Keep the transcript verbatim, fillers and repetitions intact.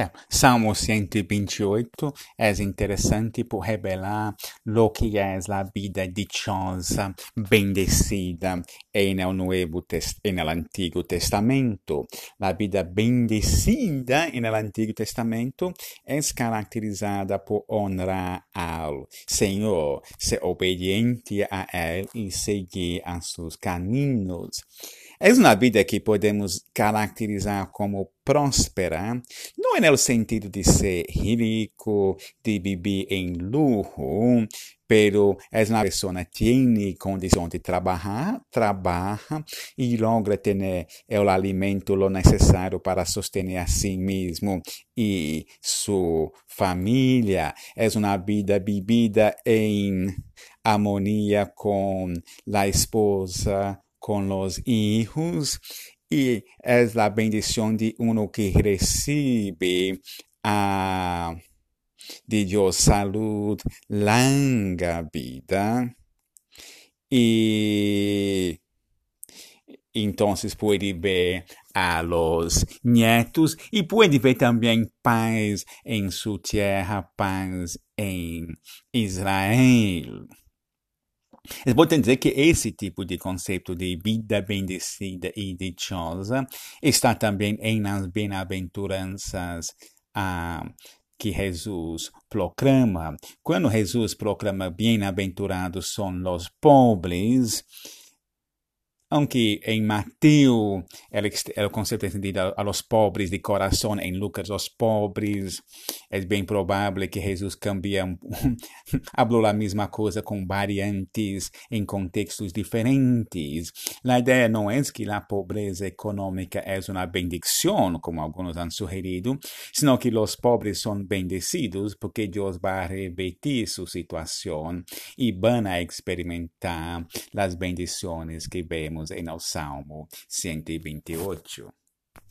É, Salmo ciento veintiocho es interesante por revelar lo que es la vida dichosa, bendecida en el, Nuevo Test- en el Antiguo Testamento. La vida bendecida en el Antiguo Testamento es caracterizada por honrar al Señor, ser obediente a Él y seguir a sus caminos. Es una vida que podemos caracterizar como próspera, no en el sentido de ser rico, de vivir en lujo, pero es una persona que tiene condición de trabajar, trabaja y logra tener el alimento lo necesario para sostener a sí mismo y su familia. Es una vida vivida en armonía con la esposa, con los hijos, y es la bendición de uno que recibe a de Dios salud, larga vida, y entonces puede ver a los nietos y puede ver también paz en su tierra, paz en Israel. Es importante dizer que esse tipo de conceito de vida bendecida e dichosa está também em nas bem-aventuranças ah, que Jesus proclama. Quando Jesus proclama bem-aventurados são os pobres, aunque en Mateo el, el concepto entendido a, a los pobres de corazón, en Lucas los pobres, es bien probable que Jesús cambie, habló la misma cosa con variantes en contextos diferentes. La idea no es que la pobreza económica es una bendición, como algunos han sugerido, sino que los pobres son bendecidos porque Dios va a revertir su situación y van a experimentar las bendiciones que vemos en el Salmo ciento veintiocho.